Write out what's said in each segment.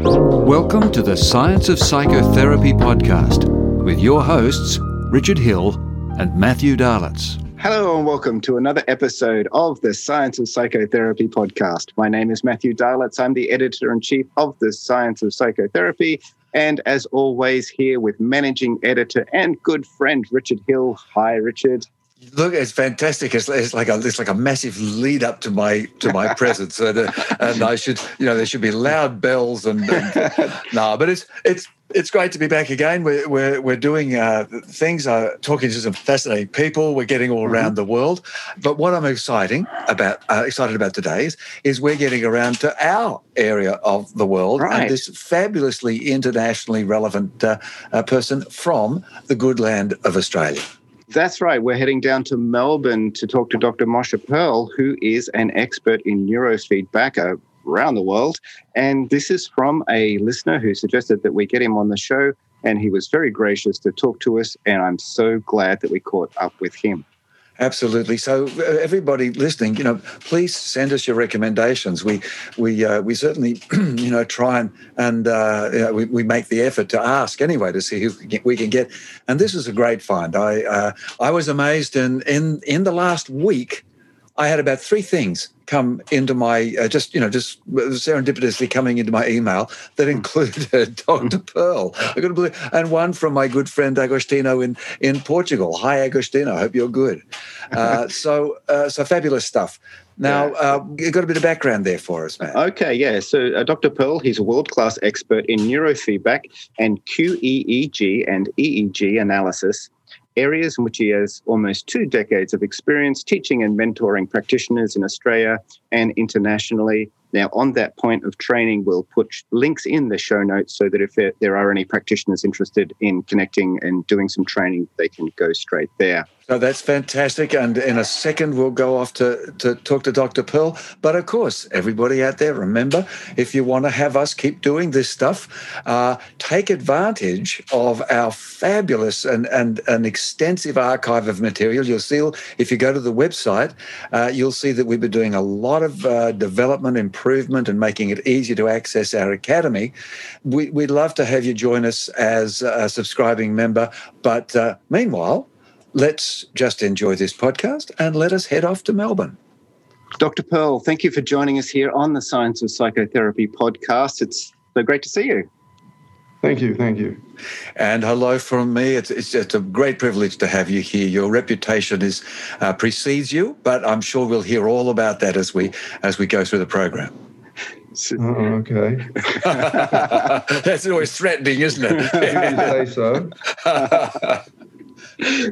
Welcome to the Science of Psychotherapy podcast with your hosts, Richard Hill and Matthew Darlitz. Hello and welcome to another episode of the Science of Psychotherapy podcast. My name is Matthew Darlitz. I'm the editor-in-chief of the Science of Psychotherapy. And as always, here with managing editor and good friend, Richard Hill. Hi, Richard. Look, it's fantastic. It's like a massive lead up to my presence, and I should, there should be loud bells but it's great to be back again. We're doing things, talking to some fascinating people. We're getting all around the world. But what I'm excited about today is we're getting around to our area of the world, right. And this fabulously internationally relevant person from the good land of Australia. That's right. We're heading down to Melbourne to talk to Dr. Moshe Perl, who is an expert in neurofeedback around the world. And this is from a listener who suggested that we get him on the show, and he was very gracious to talk to us, and I'm so glad that we caught up with him. Absolutely. So everybody listening, please send us your recommendations. We certainly, try and we make the effort to ask anyway to see who we can get. And this was a great find. I was amazed, and in the last week, I had about three things come into my just serendipitously coming into my email that included Dr. Perl. I couldn't believe it. And one from my good friend Agostinho in Portugal. Hi, Agostinho. I hope you're good. So fabulous stuff. Now, you've got a bit of background there for us, Matt. Okay, yeah. So Dr. Perl, he's a world-class expert in neurofeedback and QEEG and EEG analysis, areas in which he has almost 2 decades of experience teaching and mentoring practitioners in Australia and internationally. Now, on that point of training, we'll put links in the show notes so that if there are any practitioners interested in connecting and doing some training, they can go straight there. So that's fantastic. And in a second, we'll go off to talk to Dr. Perl. But of course, everybody out there, remember, if you want to have us keep doing this stuff, take advantage of our fabulous and extensive archive of material. You'll see, if you go to the website, you'll see that we've been doing a lot of development, improvement, and making it easy to access our academy. We'd love to have you join us as a subscribing member. But meanwhile, let's just enjoy this podcast and let us head off to Melbourne. Dr. Perl, thank you for joining us here on the Science of Psychotherapy podcast. It's so great to see you. Thank you. And hello from me. It's a great privilege to have you here. Your reputation precedes you, but I'm sure we'll hear all about that as we go through the program. Okay. That's always threatening, isn't it? You say so.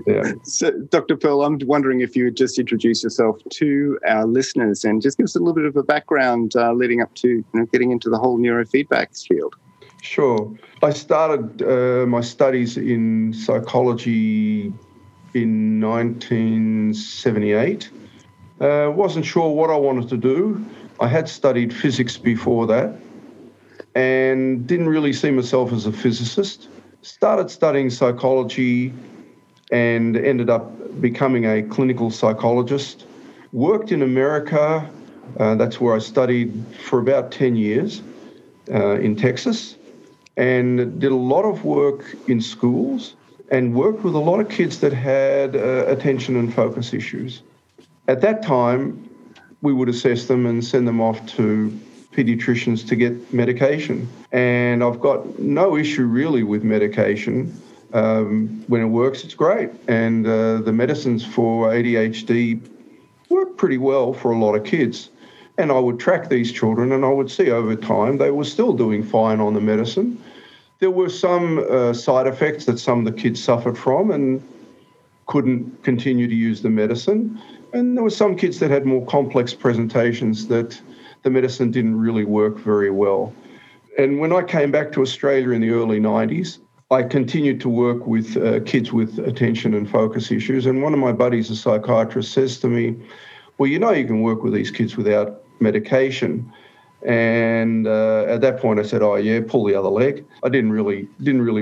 Yeah. So, Dr. Perl, I'm wondering if you would just introduce yourself to our listeners and just give us a little bit of a background leading up to getting into the whole neurofeedback field. Sure. I started my studies in psychology in 1978. Wasn't sure what I wanted to do. I had studied physics before that and didn't really see myself as a physicist. Started studying psychology and ended up becoming a clinical psychologist. Worked in America. That's where I studied for about 10 years in Texas, and did a lot of work in schools and worked with a lot of kids that had attention and focus issues. At that time, we would assess them and send them off to pediatricians to get medication. And I've got no issue really with medication. When it works, it's great. And the medicines for ADHD work pretty well for a lot of kids. And I would track these children, and I would see over time they were still doing fine on the medicine. There were some side effects that some of the kids suffered from and couldn't continue to use the medicine. And there were some kids that had more complex presentations that the medicine didn't really work very well. And when I came back to Australia in the early 90s, I continued to work with kids with attention and focus issues. And one of my buddies, a psychiatrist, says to me, well, you can work with these kids without medication. And at that point I said, oh, yeah, pull the other leg. I didn't really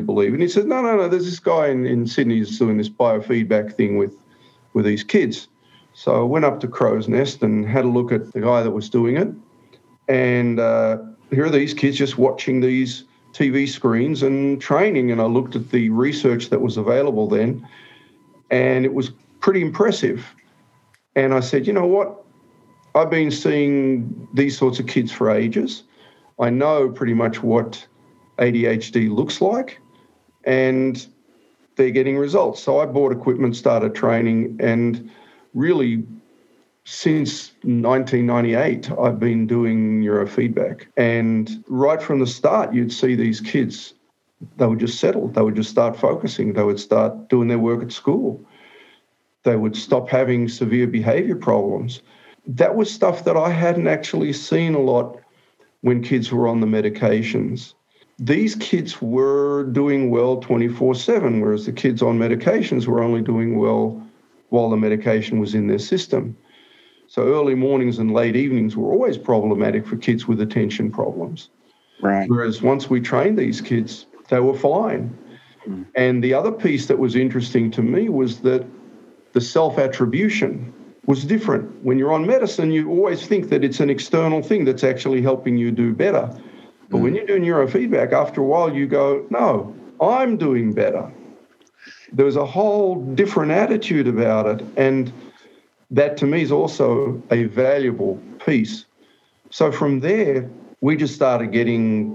believe it. And he said, no, there's this guy in Sydney who's doing this biofeedback thing with these kids. So I went up to Crow's Nest and had a look at the guy that was doing it. And here are these kids just watching these TV screens and training. And I looked at the research that was available then, and it was pretty impressive. And I said, you know what? I've been seeing these sorts of kids for ages. I know pretty much what ADHD looks like, and they're getting results. So I bought equipment, started training, and really since 1998, I've been doing neurofeedback. And right from the start, you'd see these kids, they would just settle. They would just start focusing. They would start doing their work at school. They would stop having severe behavior problems. That was stuff that I hadn't actually seen a lot when kids were on the medications. These kids were doing well 24/7, whereas the kids on medications were only doing well while the medication was in their system. So early mornings and late evenings were always problematic for kids with attention problems. Right. Whereas once we trained these kids, they were fine. Mm. And the other piece that was interesting to me was that the self-attribution was different. When you're on medicine, you always think that it's an external thing that's actually helping you do better. But when you do neurofeedback, after a while you go, no, I'm doing better. There was a whole different attitude about it. And that to me is also a valuable piece. So from there, we just started getting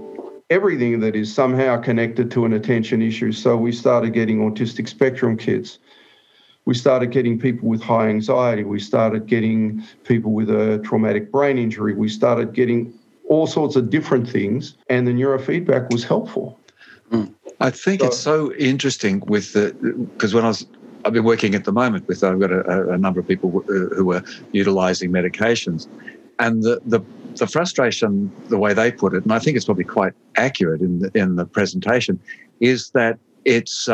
everything that is somehow connected to an attention issue. So we started getting autistic spectrum kids. We started getting people with high anxiety. We started getting people with a traumatic brain injury. We started getting all sorts of different things, and the neurofeedback was helpful. I think it's so interesting with because when I've been working at the moment with, I've got a number of people who are utilising medications, and the frustration, the way they put it, and I think it's probably quite accurate in the presentation, is that it's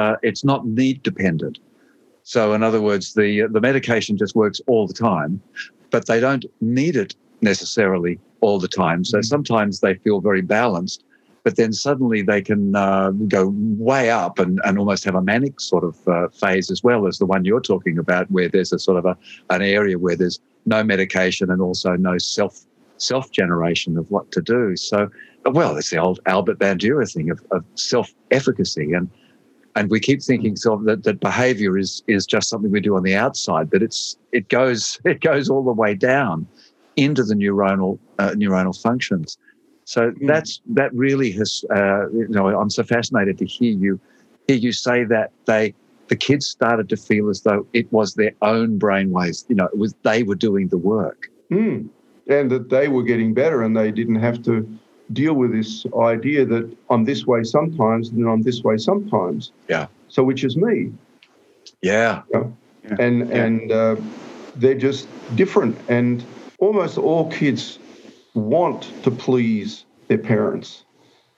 not need dependent. So in other words, the medication just works all the time, but they don't need it necessarily all the time. So sometimes they feel very balanced, but then suddenly they can go way up and almost have a manic sort of phase as well as the one you're talking about, where there's a sort of an area where there's no medication and also no self-generation of what to do. So, well, it's the old Albert Bandura thing of self-efficacy. And we keep thinking that behaviour is just something we do on the outside, but it goes all the way down into the neuronal functions. So that really has, I'm so fascinated to hear you say that the kids started to feel as though it was their own brainwaves, it was they were doing the work. Mm. And that they were getting better and they didn't have to deal with this idea that I'm this way sometimes and I'm this way sometimes. Yeah. So which is me. Yeah. You know? Yeah. And they're just different. And almost all kids want to please their parents.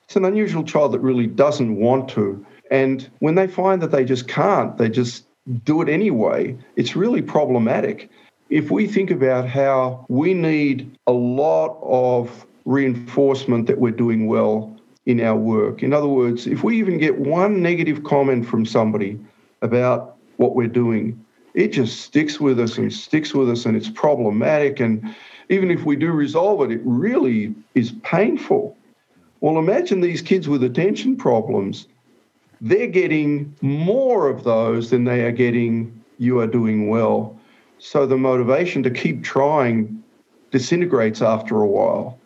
It's an unusual child that really doesn't want to. And when they find that they just can't, they just do it anyway, it's really problematic. If we think about how we need a lot of reinforcement that we're doing well in our work. In other words, if we even get one negative comment from somebody about what we're doing, it just sticks with us and it's problematic. And even if we do resolve it, it really is painful. Well, imagine these kids with attention problems. They're getting more of those than they are getting you are doing well. So the motivation to keep trying disintegrates after a while.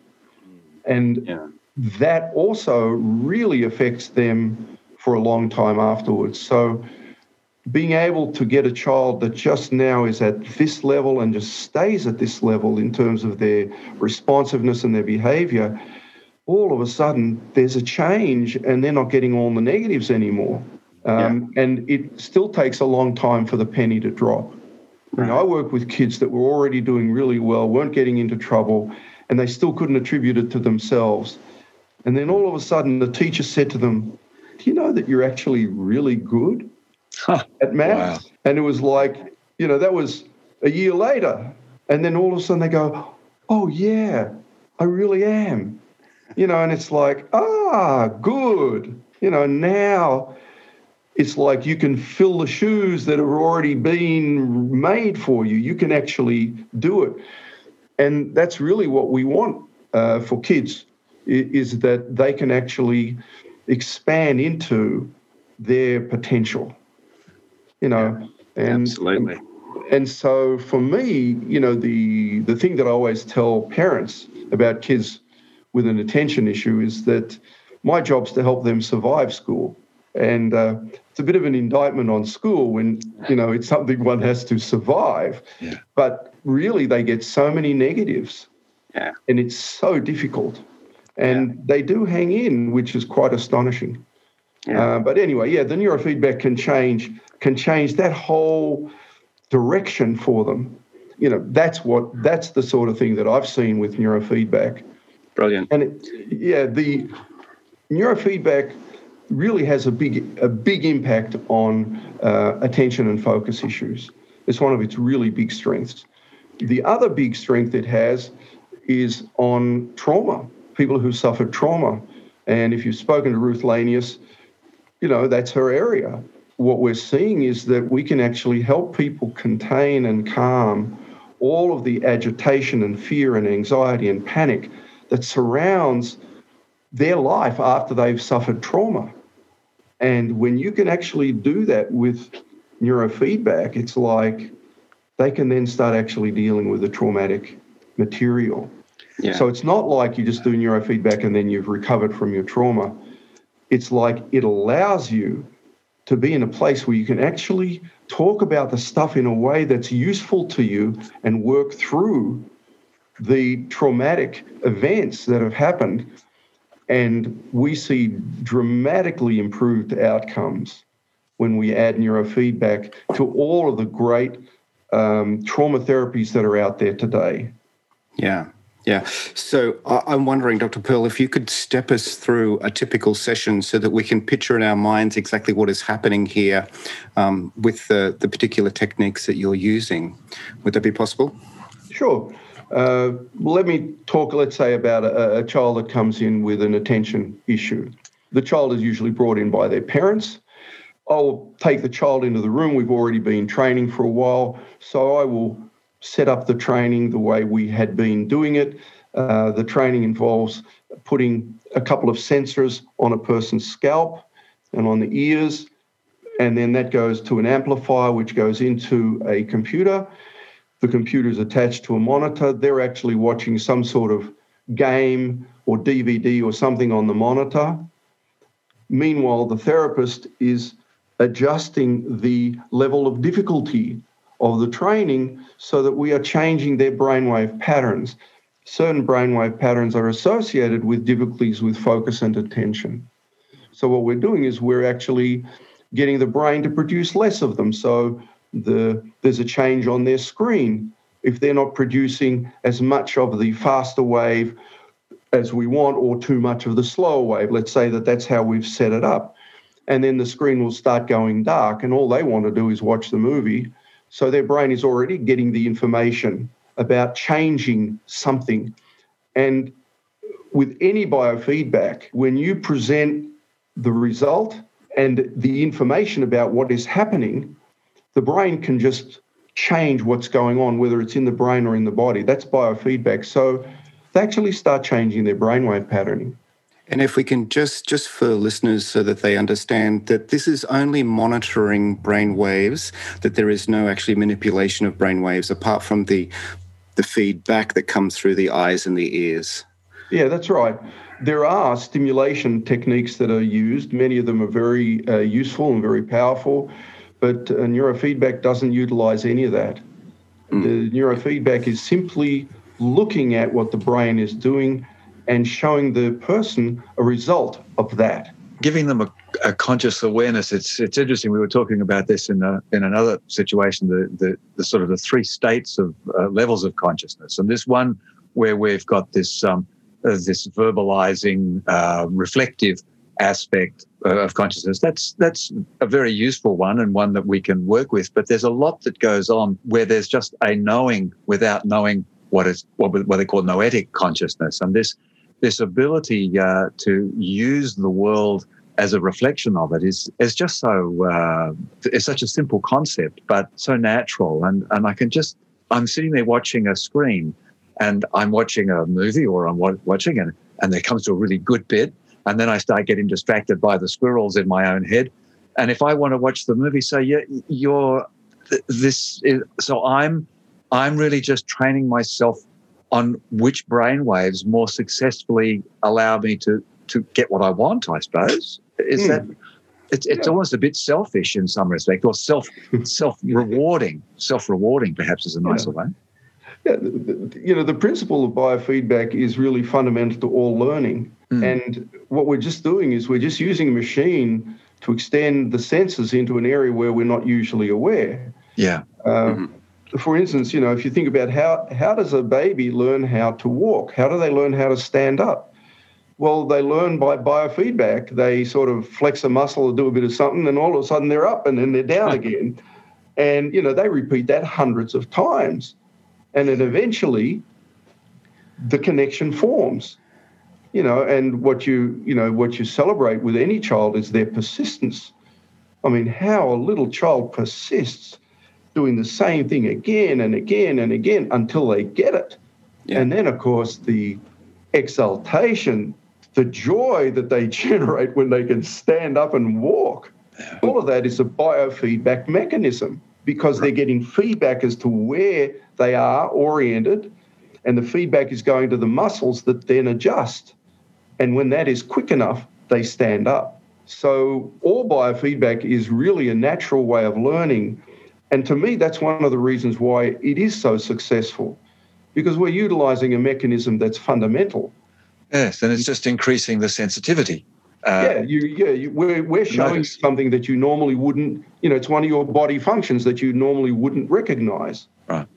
And that also really affects them for a long time afterwards. So being able to get a child that just now is at this level and just stays at this level in terms of their responsiveness and their behavior, all of a sudden there's a change and they're not getting all the negatives anymore. And it still takes a long time for the penny to drop. Right. I work with kids that were already doing really well, weren't getting into trouble, and they still couldn't attribute it to themselves. And then all of a sudden the teacher said to them, do you know that you're actually really good at maths? Wow. And it was like, that was a year later. And then all of a sudden they go, oh, yeah, I really am. And it's like, good. Now it's like you can fill the shoes that have already been made for you. You can actually do it. And that's really what we want for kids. is that they can actually expand into their potential, you know. Yeah, and, absolutely. And so for me, you know, the thing that I always tell parents about kids with an attention issue is that my job's to help them survive school. And it's a bit of an indictment on school when, you know, it's something one has to survive. Yeah. But really they get so many negatives. Yeah. And it's so difficult. And they do hang in, which is quite astonishing. Yeah. But anyway, the neurofeedback can change that whole direction for them. You know, that's the sort of thing that I've seen with neurofeedback. Brilliant. And the neurofeedback really has a big impact on attention and focus issues. It's one of its really big strengths. The other big strength it has is on trauma, people who suffered trauma. And if you've spoken to Ruth Lanius, you know, that's her area. What we're seeing is that we can actually help people contain and calm all of the agitation and fear and anxiety and panic that surrounds their life after they've suffered trauma. And when you can actually do that with neurofeedback, it's like they can then start actually dealing with the traumatic material. Yeah. So it's not like you just do neurofeedback and then you've recovered from your trauma. It's like it allows you to be in a place where you can actually talk about the stuff in a way that's useful to you and work through the traumatic events that have happened. And we see dramatically improved outcomes when we add neurofeedback to all of the great trauma therapies that are out there today. Yeah. Yeah. So I'm wondering, Dr. Perl, if you could step us through a typical session so that we can picture in our minds exactly what is happening here with the particular techniques that you're using. Would that be possible? Sure. Let me talk, let's say, about a child that comes in with an attention issue. The child is usually brought in by their parents. I'll take the child into the room. We've already been training for a while, so I will set up the training the way we had been doing it. The training involves putting a couple of sensors on a person's scalp and on the ears, and then that goes to an amplifier which goes into a computer. The computer is attached to a monitor. They're actually watching some sort of game or DVD or something on the monitor. Meanwhile, the therapist is adjusting the level of difficulty of the training so that we are changing their brainwave patterns. Certain brainwave patterns are associated with difficulties with focus and attention. So what we're doing is we're actually getting the brain to produce less of them. So there's a change on their screen. If they're not producing as much of the faster wave as we want or too much of the slower wave, let's say that's how we've set it up. And then the screen will start going dark and all they want to do is watch the movie. So their brain is already getting the information about changing something. And with any biofeedback, when you present the result and the information about what is happening, the brain can just change what's going on, whether it's in the brain or in the body. That's biofeedback. So they actually start changing their brainwave patterning. And if we can just for listeners so that they understand that this is only monitoring brain waves, that there is no actually manipulation of brain waves apart from the feedback that comes through the eyes and the ears. Yeah, that's right. There are stimulation techniques that are used. Many of them are very useful and very powerful, but neurofeedback doesn't utilize any of that. The neurofeedback is simply looking at what the brain is doing and showing the person a result of that. Giving them a conscious awareness. It's interesting. We were talking about this in another situation, the sort of the three states of levels of consciousness. And this one where we've got this this verbalizing, reflective aspect of consciousness, that's a very useful one and one that we can work with. But there's a lot that goes on where there's just a knowing without knowing what they call noetic consciousness. And this ability to use the world as a reflection of it is just so, it's such a simple concept, but so natural. And I'm sitting there watching a screen and I'm watching a movie or I'm watching an and it comes to a really good bit, and then I start getting distracted by the squirrels in my own head. And if I want to watch the movie, so yeah, I'm really just training myself on which brainwaves more successfully allow me to get what I want, I suppose. It's almost a bit selfish in some respect, or self-rewarding perhaps is a nicer way. Yeah, the principle of biofeedback is really fundamental to all learning. Mm. And what we're just doing is we're just using a machine to extend the senses into an area where we're not usually aware. Yeah. For instance, if you think about how does a baby learn how to walk? How do they learn how to stand up? Well, they learn by biofeedback. They sort of flex a muscle or do a bit of something, and all of a sudden they're up and then they're down again. And, they repeat that hundreds of times. And then eventually the connection forms. And what you celebrate with any child is their persistence. I mean, how a little child persists doing the same thing again and again and again until they get it. Yeah. And then, of course, the exaltation, the joy that they generate when they can stand up and walk, all of that is a biofeedback mechanism because they're getting feedback as to where they are oriented, and the feedback is going to the muscles that then adjust. And when that is quick enough, they stand up. So all biofeedback is really a natural way of learning. And to me, that's one of the reasons why it is so successful, because we're utilizing a mechanism that's fundamental. Yes, and it's just increasing the sensitivity. We're showing something that you normally wouldn't, it's one of your body functions that you normally wouldn't recognize. Right.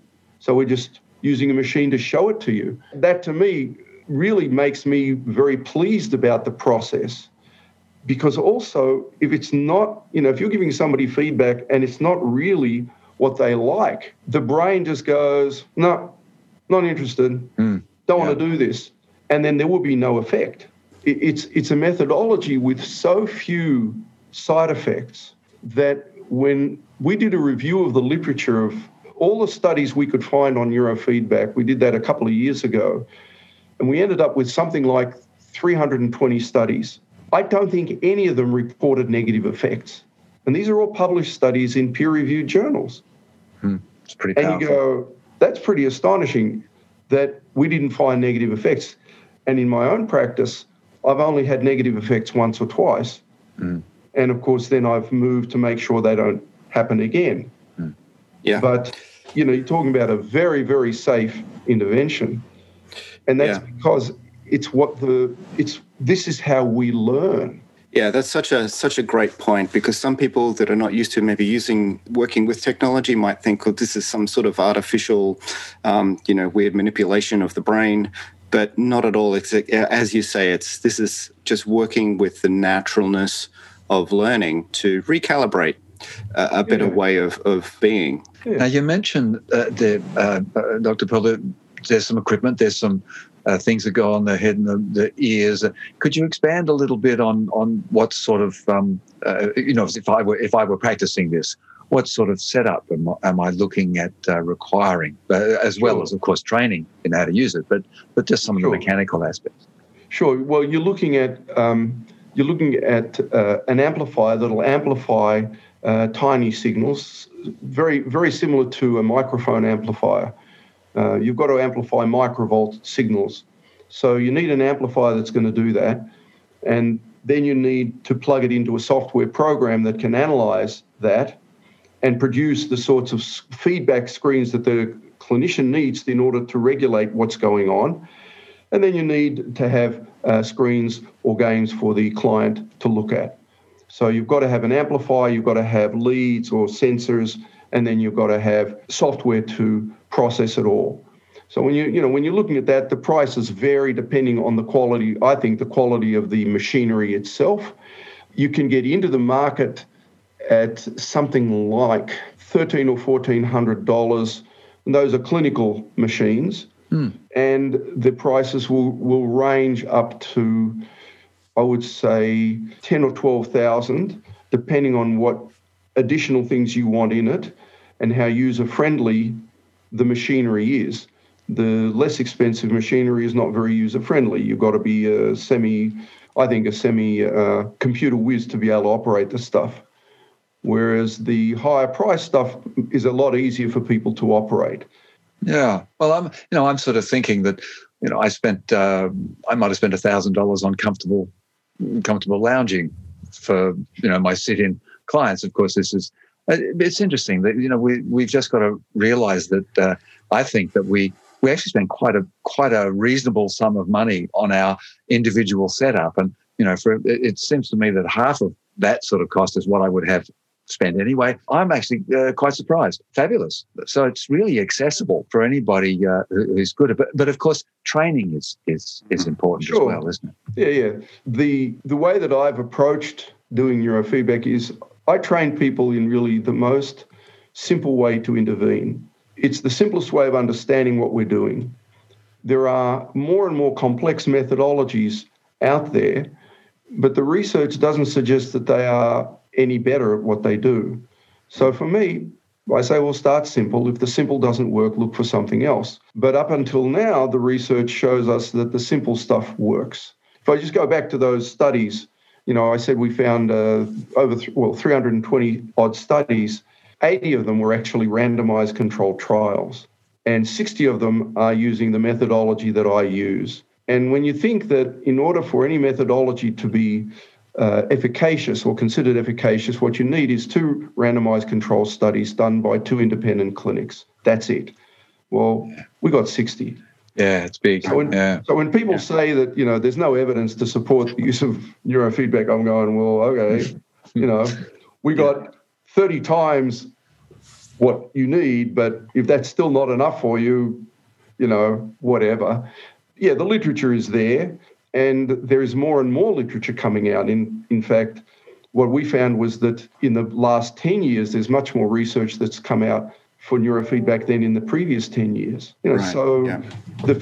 So we're just using a machine to show it to you. That, to me, really makes me very pleased about the process. Because also, if it's not, if you're giving somebody feedback and it's not really what they like, the brain just goes, no, not interested, don't want to do this. And then there will be no effect. It's a methodology with so few side effects that when we did a review of the literature of all the studies we could find on neurofeedback, we did that a couple of years ago, and we ended up with something like 320 studies. I don't think any of them reported negative effects. And these are all published studies in peer-reviewed journals. It's pretty powerful. And you go, that's pretty astonishing that we didn't find negative effects. And in my own practice, I've only had negative effects once or twice. And, of course, then I've moved to make sure they don't happen again. Yeah. But, you're talking about a very, very safe intervention. And that's because... This is how we learn. Yeah, that's such a great point, because some people that are not used to maybe working with technology might think, oh, this is some sort of artificial, weird manipulation of the brain, but not at all. It's, as you say, this is just working with the naturalness of learning to recalibrate a better way of being. Yeah. Now, you mentioned, Dr. Perl, there's some equipment, there's some things that go on the head and the ears. Could you expand a little bit on what sort of, if I were practicing this, what sort of setup am I looking at requiring, as well as, of course, training in how to use it, but just some of the mechanical aspects? Sure. Well, you're looking at an amplifier that'll amplify tiny signals, very, very similar to a microphone amplifier. You've got to amplify microvolt signals. So you need an amplifier that's going to do that. And then you need to plug it into a software program that can analyze that and produce the sorts of feedback screens that the clinician needs in order to regulate what's going on. And then you need to have screens or games for the client to look at. So you've got to have an amplifier, you've got to have leads or sensors, and then you've got to have software to process it all. So when you're looking at that, the prices vary depending on the quality. I think the quality of the machinery itself. You can get into the market at something like $1,300 or $1,400, and those are clinical machines. And the prices will range up to, I would say, $10,000 or $12,000, depending on what additional things you want in it and how user-friendly the machinery is. the less expensive machinery is not very user-friendly. You've got to be a semi computer whiz to be able to operate the stuff, whereas the higher-priced stuff is a lot easier for people to operate. Yeah. Well, I'm sort of thinking that, I might have spent $1,000 on comfortable lounging for, my sit-in clients. Of course, it's interesting that, we've just got to realize that I think that we actually spend quite a reasonable sum of money on our individual setup. And, it seems to me that half of that sort of cost is what I would have spent anyway. I'm actually quite surprised. Fabulous. So it's really accessible for anybody who's good. But of course, training is important as well, isn't it? Yeah, yeah. The way that I've approached doing neurofeedback is I train people in really the most simple way to intervene. It's the simplest way of understanding what we're doing. There are more and more complex methodologies out there, but the research doesn't suggest that they are any better at what they do. So for me, I say, well, start simple. If the simple doesn't work, look for something else. But up until now, the research shows us that the simple stuff works. If I just go back to those studies, I said we found over 320-odd studies. 80 of them were actually randomized controlled trials, and 60 of them are using the methodology that I use. And when you think that in order for any methodology to be efficacious or considered efficacious, what you need is 2 randomized control studies done by 2 independent clinics. That's it. Well, we got 60. Yeah, it's big. So when people say that, there's no evidence to support the use of neurofeedback, I'm going, well, okay, we got 30 times what you need, but if that's still not enough for you, whatever. Yeah, the literature is there. And there is more and more literature coming out. In fact, what we found was that in the last 10 years, there's much more research that's come out for neurofeedback than in the previous 10 years. The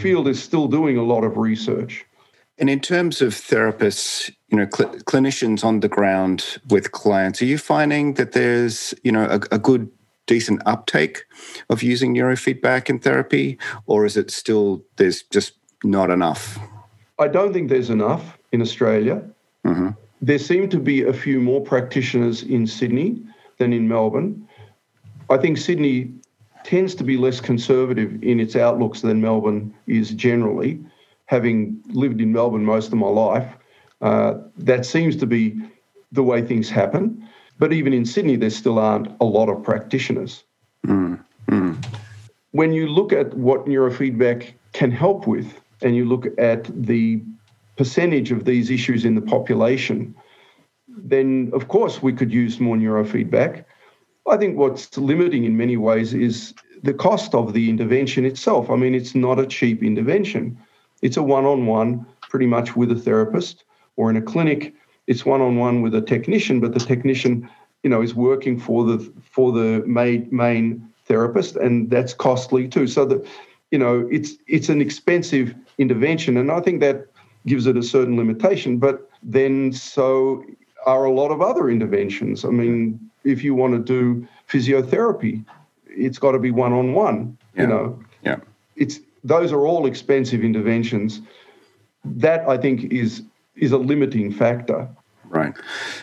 field is still doing a lot of research. And in terms of therapists, clinicians on the ground with clients, are you finding that there's, a good, decent uptake of using neurofeedback in therapy, or is it still there's just not enough? I don't think there's enough in Australia. Mm-hmm. There seem to be a few more practitioners in Sydney than in Melbourne. I think Sydney tends to be less conservative in its outlooks than Melbourne is generally. Having lived in Melbourne most of my life, that seems to be the way things happen. But even in Sydney, there still aren't a lot of practitioners. Mm-hmm. When you look at what neurofeedback can help with, and you look at the percentage of these issues in the population, then, of course, we could use more neurofeedback. I think what's limiting in many ways is the cost of the intervention itself. I mean, it's not a cheap intervention. It's a one-on-one pretty much with a therapist, or in a clinic, it's one-on-one with a technician, but the technician, is working for the main therapist, and that's costly too. So the it's an expensive intervention, and I think that gives it a certain limitation, but then so are a lot of other interventions. I mean, if you want to do physiotherapy, it's got to be one-on-one, Yeah. Those are all expensive interventions. That, I think, is a limiting factor. Right.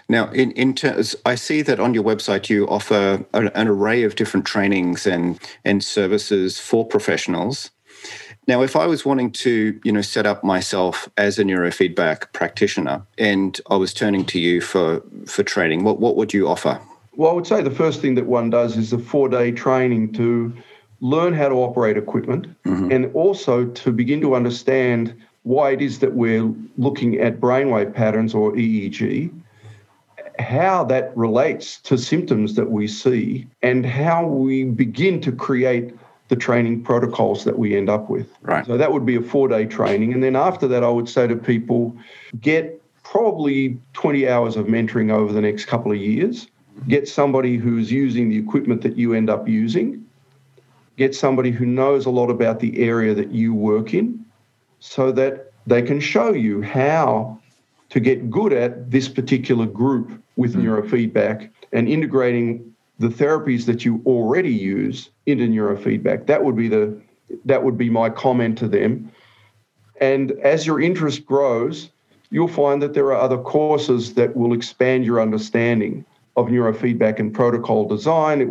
Now, in terms, I see that on your website you offer an array of different trainings and services for professionals. Now, if I was wanting to, set up myself as a neurofeedback practitioner and I was turning to you for training, what would you offer? Well, I would say the first thing that one does is a 4-day training to learn how to operate equipment, mm-hmm. and also to begin to understand why it is that we're looking at brainwave patterns, or EEG, how that relates to symptoms that we see, and how we begin to create the training protocols that we end up with. Right. So that would be a 4-day training. And then after that, I would say to people, get probably 20 hours of mentoring over the next couple of years. Get somebody who's using the equipment that you end up using. Get somebody who knows a lot about the area that you work in, so that they can show you how to get good at this particular group with neurofeedback and integrating the therapies that you already use into neurofeedback. That would be the That would be my comment to them. And as your interest grows, you'll find that there are other courses that will expand your understanding of neurofeedback and protocol design.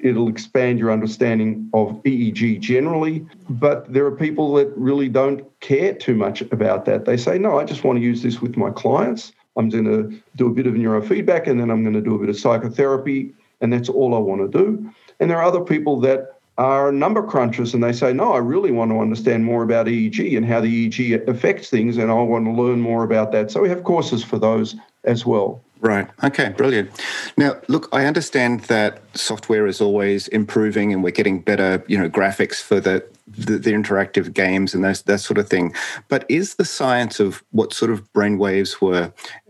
It'll expand your understanding of EEG generally, but there are people that really don't care too much about that. They say, no, I just want to use this with my clients. I'm going to do a bit of neurofeedback and then I'm going to do a bit of psychotherapy, and that's all I want to do. And there are other people that are number crunchers and they say, no, I really want to understand more about EEG and how the EEG affects things, and I want to learn more about that. So we have courses for those as well. Right. Okay, brilliant. Now, look, I understand that software is always improving and we're getting better, graphics for the interactive games and that sort of thing. But is the science of what sort of brainwaves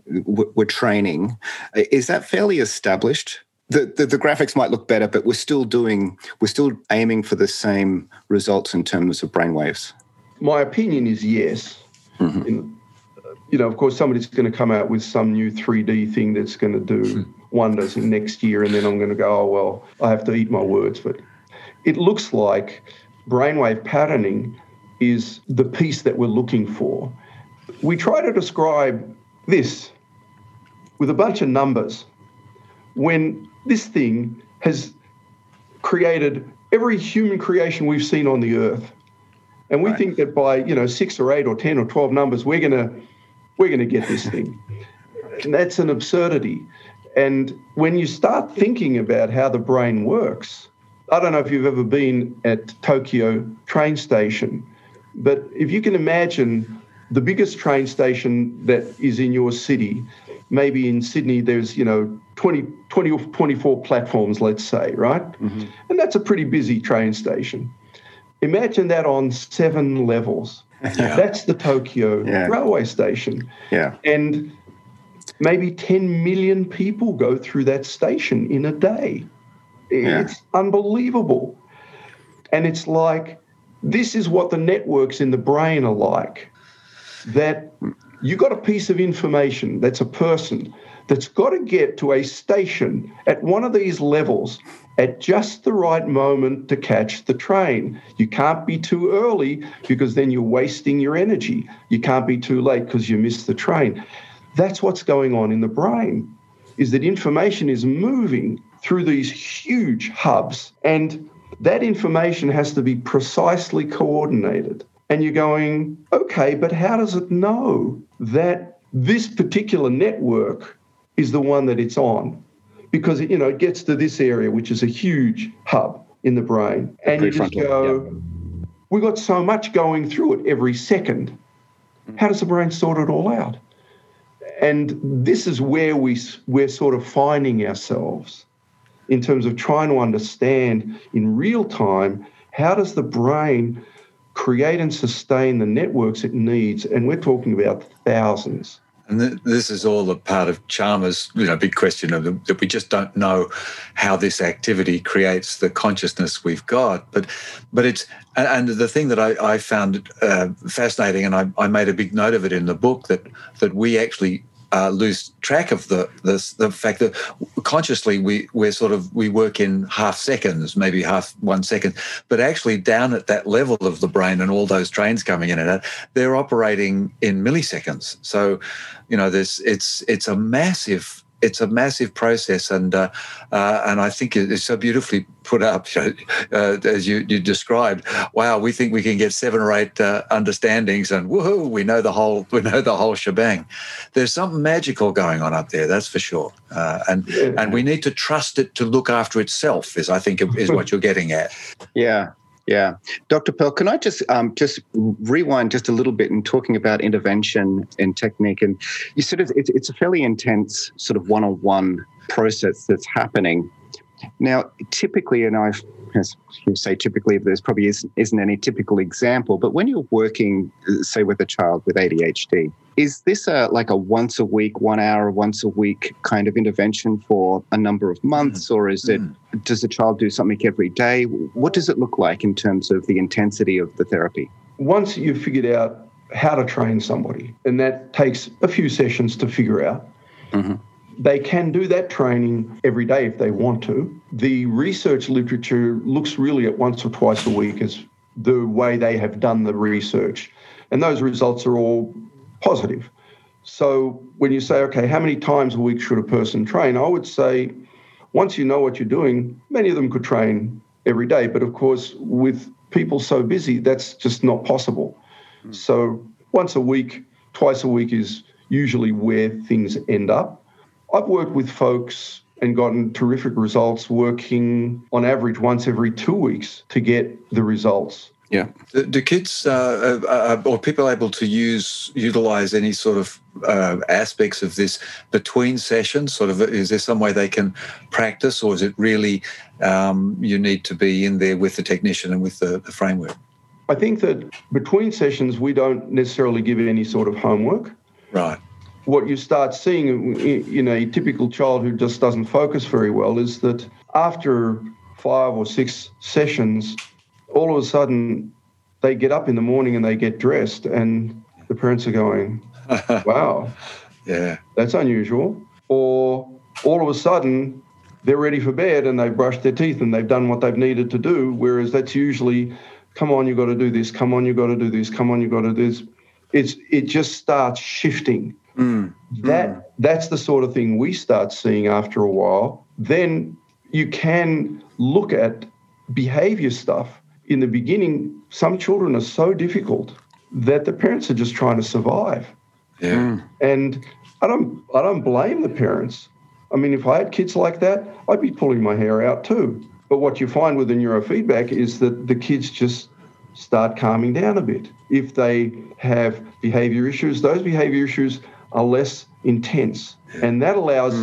we're training, is that fairly established? The graphics might look better, but we're still aiming for the same results in terms of brainwaves. My opinion is yes. Mm-hmm. Of course, somebody's going to come out with some new 3D thing that's going to do wonders in next year, and then I'm going to go, oh, well, I have to eat my words. But it looks like brainwave patterning is the piece that we're looking for. We try to describe this with a bunch of numbers when this thing has created every human creation we've seen on the earth. And we think that by, 6 or 8 or 10 or 12 numbers, we're going to get this thing. And that's an absurdity. And when you start thinking about how the brain works, I don't know if you've ever been at Tokyo train station, but if you can imagine the biggest train station that is in your city, maybe in Sydney there's, 20 or 24 platforms, let's say, right? Mm-hmm. And that's a pretty busy train station. Imagine that on 7 levels. Yeah. That's the Tokyo railway station. Yeah. And maybe 10 million people go through that station in a day. It's unbelievable. And it's like, this is what the networks in the brain are like, that you got a piece of information that's a person that's got to get to a station at one of these levels at just the right moment to catch the train. You can't be too early because then you're wasting your energy. You can't be too late because you miss the train. That's what's going on in the brain, is that information is moving through these huge hubs, and that information has to be precisely coordinated. And you're going, okay, but how does it know that this particular network is the one that it's on? Because, it gets to this area, which is a huge hub in the brain. And you just go, we've got so much going through it every second. How does the brain sort it all out? And this is where we're sort of finding ourselves in terms of trying to understand in real time, how does the brain create and sustain the networks it needs? And we're talking about thousands. And this is all a part of Chalmers' big question of that we just don't know how this activity creates the consciousness we've got. But it's, and the thing that I found fascinating, and I made a big note of it in the book, that we actually lose track of the fact that consciously we work in half seconds, maybe half 1 second, but actually down at that level of the brain and all those trains coming in and out, they're operating in milliseconds. So, it's a massive process, and I think it's so beautifully put up, as you described. Wow, we think we can get 7 or 8 understandings, and woohoo, we know the whole shebang. There's something magical going on up there, that's for sure. And we need to trust it to look after itself. I think is what you're getting at. Yeah. Yeah. Dr. Perl, can I just rewind just a little bit in talking about intervention and technique? And you sort of, it's a fairly intense sort of one-on-one process that's happening. Now, typically, and I say typically, there's probably isn't any typical example, but when you're working, say, with a child with ADHD, is this like a once a week, 1 hour, once a week kind of intervention for a number of months, or is it? Does the child do something every day? What does it look like in terms of the intensity of the therapy? Once you've figured out how to train somebody, and that takes a few sessions to figure out, they can do that training every day if they want to. The research literature looks really at once or twice a week as the way they have done the research. And those results are all positive. So when you say, okay, how many times a week should a person train? I would say once you know what you're doing, many of them could train every day. But of course, with people so busy, that's just not possible. Mm. So once a week, twice a week is usually where things end up. I've worked with folks and gotten terrific results working on average once every 2 weeks to get the results. Yeah. Do kids or people able to utilize any sort of aspects of this between sessions? Sort of, is there some way they can practice, or is it really you need to be in there with the technician and with the framework? I think that between sessions, we don't necessarily give any sort of homework. Right. What you start seeing in a typical child who just doesn't focus very well is that after 5 or 6 sessions, all of a sudden they get up in the morning and they get dressed, and the parents are going, wow, yeah, that's unusual. Or all of a sudden they're ready for bed and they've brushed their teeth and they've done what they've needed to do, whereas that's usually, come on, you've got to do this, come on, you've got to do this, come on, you've got to do this. It just starts shifting. Mm. That's the sort of thing we start seeing after a while. Then you can look at behavior stuff. In the beginning, some children are so difficult that the parents are just trying to survive. Yeah. And I don't blame the parents. I mean, if I had kids like that, I'd be pulling my hair out too. But what you find with the neurofeedback is that the kids just start calming down a bit. If they have behavior issues, those behavior issues are less intense. And that allows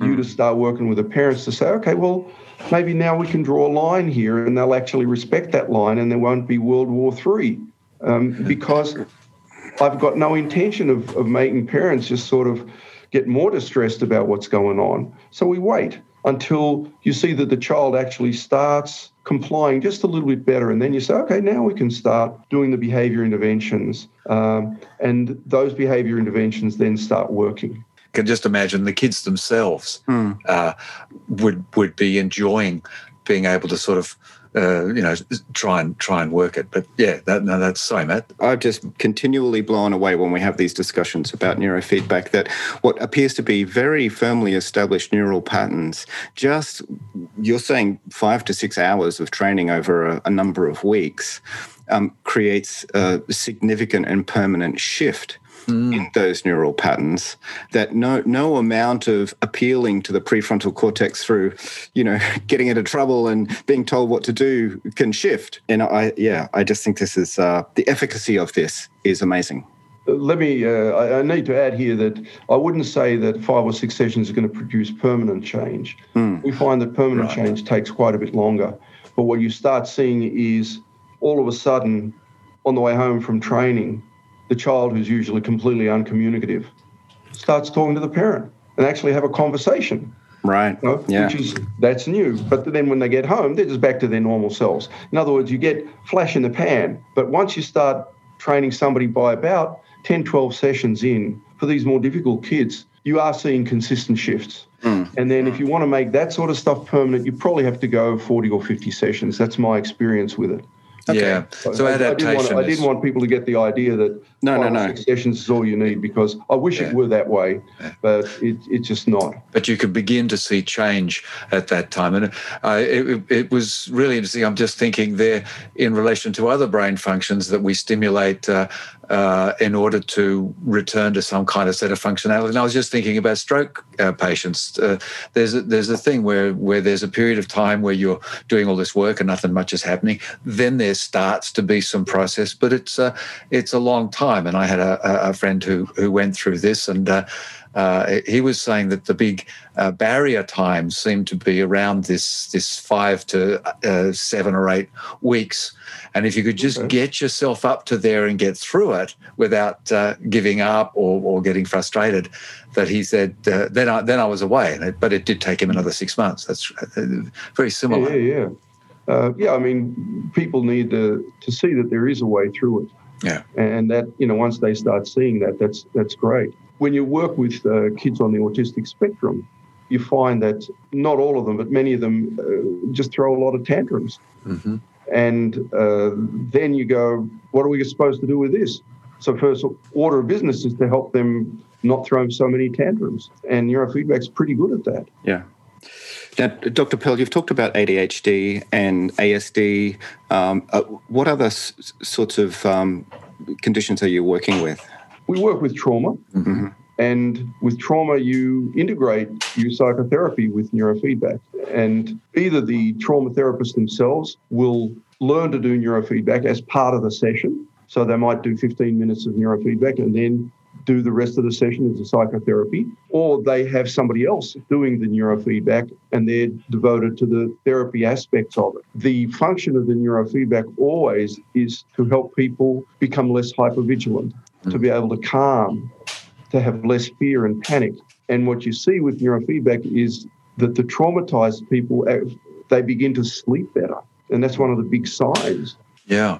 you to start working with the parents to say, okay, well, maybe now we can draw a line here and they'll actually respect that line and there won't be World War III because I've got no intention of making parents just sort of get more distressed about what's going on. So we wait until you see that the child actually starts complying just a little bit better. And then you say, okay, now we can start doing the behavior interventions. And those behavior interventions then start working. I can just imagine the kids themselves would be enjoying being able to sort of, try and work it. But yeah, that's so, Matt. I've just continually blown away when we have these discussions about neurofeedback that what appears to be very firmly established neural patterns, just you're saying 5 to 6 hours of training over a number of weeks creates a significant and permanent shift in those neural patterns that no amount of appealing to the prefrontal cortex through, getting into trouble and being told what to do can shift. And I just think this is the efficacy of this is amazing. Let me, I need to add here that I wouldn't say that 5 or 6 sessions are going to produce permanent change. Mm. We find that permanent change takes quite a bit longer. But what you start seeing is all of a sudden on the way home from training, the child who's usually completely uncommunicative starts talking to the parent and actually have a conversation. Right. That's new. But then when they get home, they're just back to their normal selves. In other words, you get flash in the pan. But once you start training somebody by about 10, 12 sessions in for these more difficult kids, you are seeing consistent shifts. Mm. And then if you want to make that sort of stuff permanent, you probably have to go 40 or 50 sessions. That's my experience with it. Okay. Yeah, so adaptation. I didn't want people to get the idea that 5 or 6 sessions is all you need, because I wish it were that way, but it's just not. But you could begin to see change at that time. And it was really interesting. I'm just thinking there in relation to other brain functions that we stimulate in order to return to some kind of set of functionality. And I was just thinking about stroke patients. There's a thing where there's a period of time where you're doing all this work and nothing much is happening. Then there starts to be some process, but it's a long time. And I had a friend who went through this, and he was saying that the big barrier time seemed to be around this 5 to 7 or 8 weeks. And if you could just get yourself up to there and get through it without giving up or getting frustrated, that he said, then I was away. But it did take him another 6 months. That's very similar. Yeah. I mean, people need to see that there is a way through it. Yeah. And that, once they start seeing that, that's great. When you work with kids on the autistic spectrum, you find that not all of them, but many of them just throw a lot of tantrums. Mm-hmm. And then you go, what are we supposed to do with this? So first order of business is to help them not throw so many tantrums. And neurofeedback's pretty good at that. Yeah. Now, Dr. Perl, you've talked about ADHD and ASD. What other sorts of conditions are you working with? We work with trauma. Mm-hmm. And with trauma, you integrate your psychotherapy with neurofeedback. And either the trauma therapists themselves will learn to do neurofeedback as part of the session. So they might do 15 minutes of neurofeedback and then do the rest of the session as a psychotherapy, or they have somebody else doing the neurofeedback and they're devoted to the therapy aspects of it. The function of the neurofeedback always is to help people become less hypervigilant, to be able to calm, to have less fear and panic. And what you see with neurofeedback is that the traumatized people, they begin to sleep better. And that's one of the big signs. Yeah.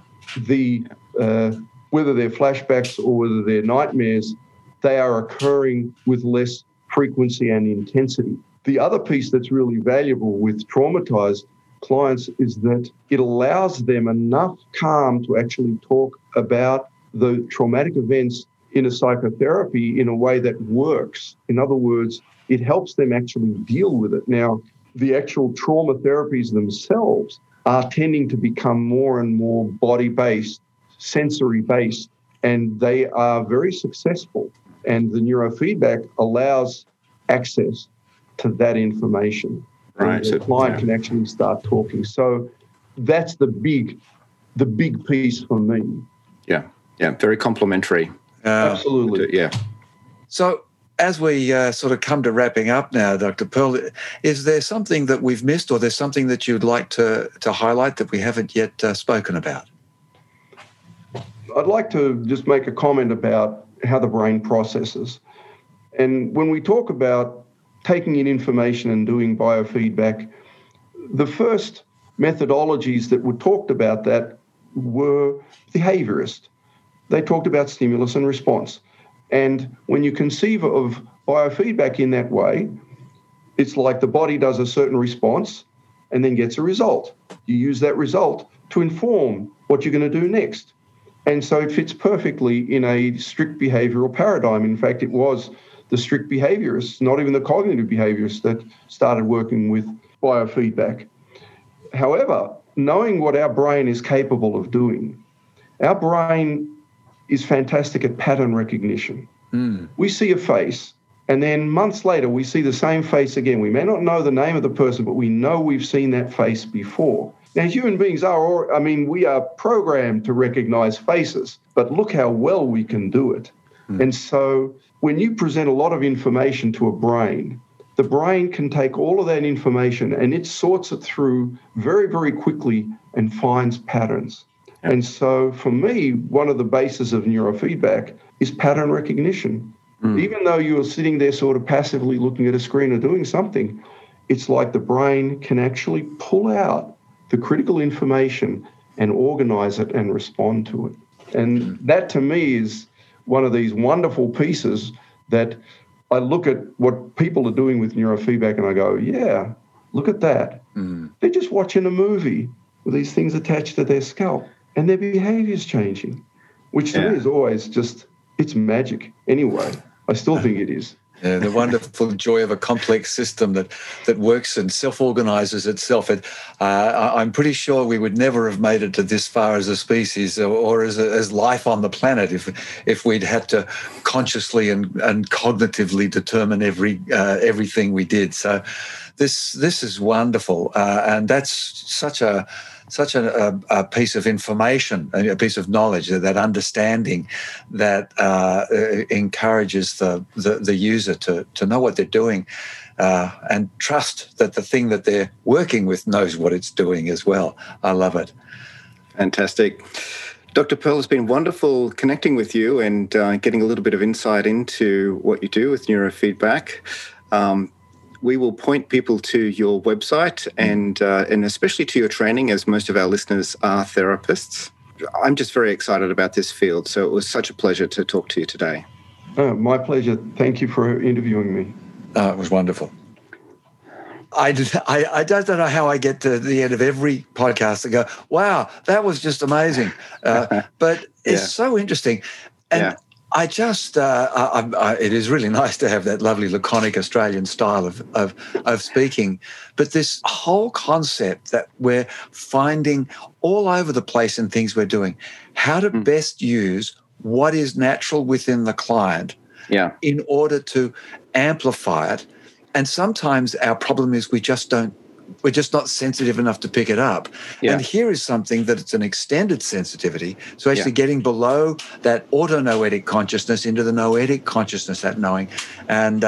Whether they're flashbacks or whether they're nightmares, they are occurring with less frequency and intensity. The other piece that's really valuable with traumatized clients is that it allows them enough calm to actually talk about the traumatic events in a psychotherapy in a way that works. In other words, it helps them actually deal with it. Now, the actual trauma therapies themselves are tending to become more and more body-based, sensory-based, and they are very successful. And the neurofeedback allows access to that information. Right. So the client can actually start talking. So that's the big piece for me. Yeah. Yeah. Very complementary. Absolutely. Yeah. So as we sort of come to wrapping up now, Dr. Perl, is there something that we've missed, or there's something that you'd like to highlight that we haven't yet spoken about? I'd like to just make a comment about how the brain processes. And when we talk about taking in information and doing biofeedback, the first methodologies that were talked about that were behaviorist. They talked about stimulus and response. And when you conceive of biofeedback in that way, it's like the body does a certain response and then gets a result. You use that result to inform what you're going to do next. And so it fits perfectly in a strict behavioral paradigm. In fact, it was the strict behaviorists, not even the cognitive behaviorists, that started working with biofeedback. However, knowing what our brain is capable of doing, our brain is fantastic at pattern recognition. Mm. We see a face, and then months later, we see the same face again. We may not know the name of the person, but we know we've seen that face before. Now, human beings we are programmed to recognize faces, but look how well we can do it. Mm. And so when you present a lot of information to a brain, the brain can take all of that information and it sorts it through very, very quickly and finds patterns. Yeah. And so for me, one of the bases of neurofeedback is pattern recognition. Mm. Even though you're sitting there sort of passively looking at a screen or doing something, it's like the brain can actually pull out the critical information and organize it and respond to it. And that to me is one of these wonderful pieces that I look at what people are doing with neurofeedback and I go, yeah, look at that. Mm. They're just watching a movie with these things attached to their scalp. And their behavior's changing, which to me is always just, it's magic. Anyway, I still think it is. Yeah, the wonderful joy of a complex system that works and self-organizes itself. I'm pretty sure we would never have made it to this far as a species or as life on the planet if we'd had to consciously and cognitively determine everything we did. So this is wonderful, and that's such a piece of information, a piece of knowledge, that understanding that encourages the user to know what they're doing and trust that the thing that they're working with knows what it's doing as well. I love it. Fantastic. Dr. Perl, it's been wonderful connecting with you and getting a little bit of insight into what you do with neurofeedback. We will point people to your website and especially to your training, as most of our listeners are therapists. I'm just very excited about this field, so it was such a pleasure to talk to you today. Oh, my pleasure. Thank you for interviewing me. It was wonderful. I don't know how I get to the end of every podcast and go, wow, that was just amazing. But it's so interesting. And I just, it is really nice to have that lovely laconic Australian style of speaking. But this whole concept that we're finding all over the place in things we're doing, how to best use what is natural within the client in order to amplify it. And sometimes our problem is we're just not sensitive enough to pick it up. Yeah. And here is something that it's an extended sensitivity. So actually getting below that autonoetic consciousness into the noetic consciousness, that knowing, and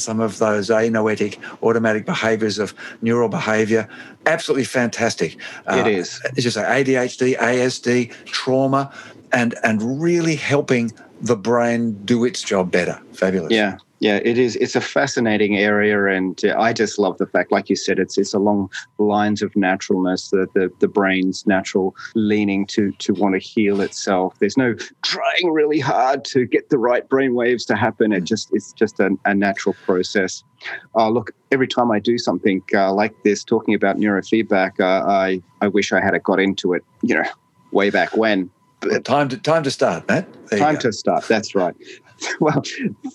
some of those anoetic automatic behaviors of neural behavior, absolutely fantastic. It is. It's just like ADHD, ASD, trauma, and really helping the brain do its job better. Fabulous. Yeah. Yeah, it is. It's a fascinating area, and I just love the fact, like you said, it's along lines of naturalness, the brain's natural leaning to want to heal itself. There's no trying really hard to get the right brain waves to happen. It's just a natural process. Look, every time I do something like this, talking about neurofeedback, I wish I had got into it, way back when. Well, time to start, Matt. To start. That's right. Well,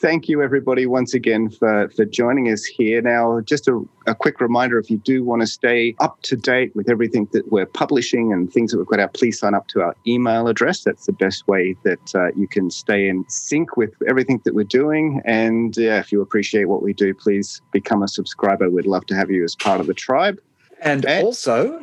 thank you, everybody, once again for joining us here. Now, just a quick reminder, if you do want to stay up to date with everything that we're publishing and things that we've got out, please sign up to our email address. That's the best way that you can stay in sync with everything that we're doing. And if you appreciate what we do, please become a subscriber. We'd love to have you as part of the tribe. And also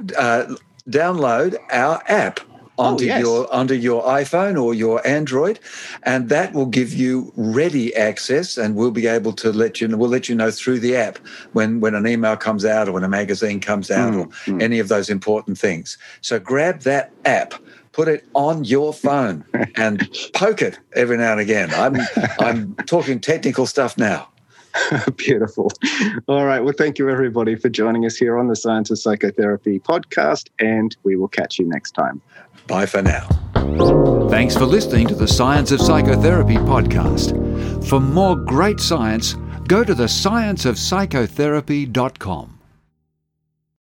download our app. Onto your iPhone or your Android, and that will give you ready access, and we'll be able to let you know through the app when an email comes out or when a magazine comes out or any of those important things. So grab that app, put it on your phone, and poke it every now and again. I'm talking technical stuff now. Beautiful. All right. Well, thank you, everybody, for joining us here on the Science of Psychotherapy podcast, and we will catch you next time. Bye for now. Thanks for listening to the Science of Psychotherapy podcast. For more great science, go to thescienceofpsychotherapy.com.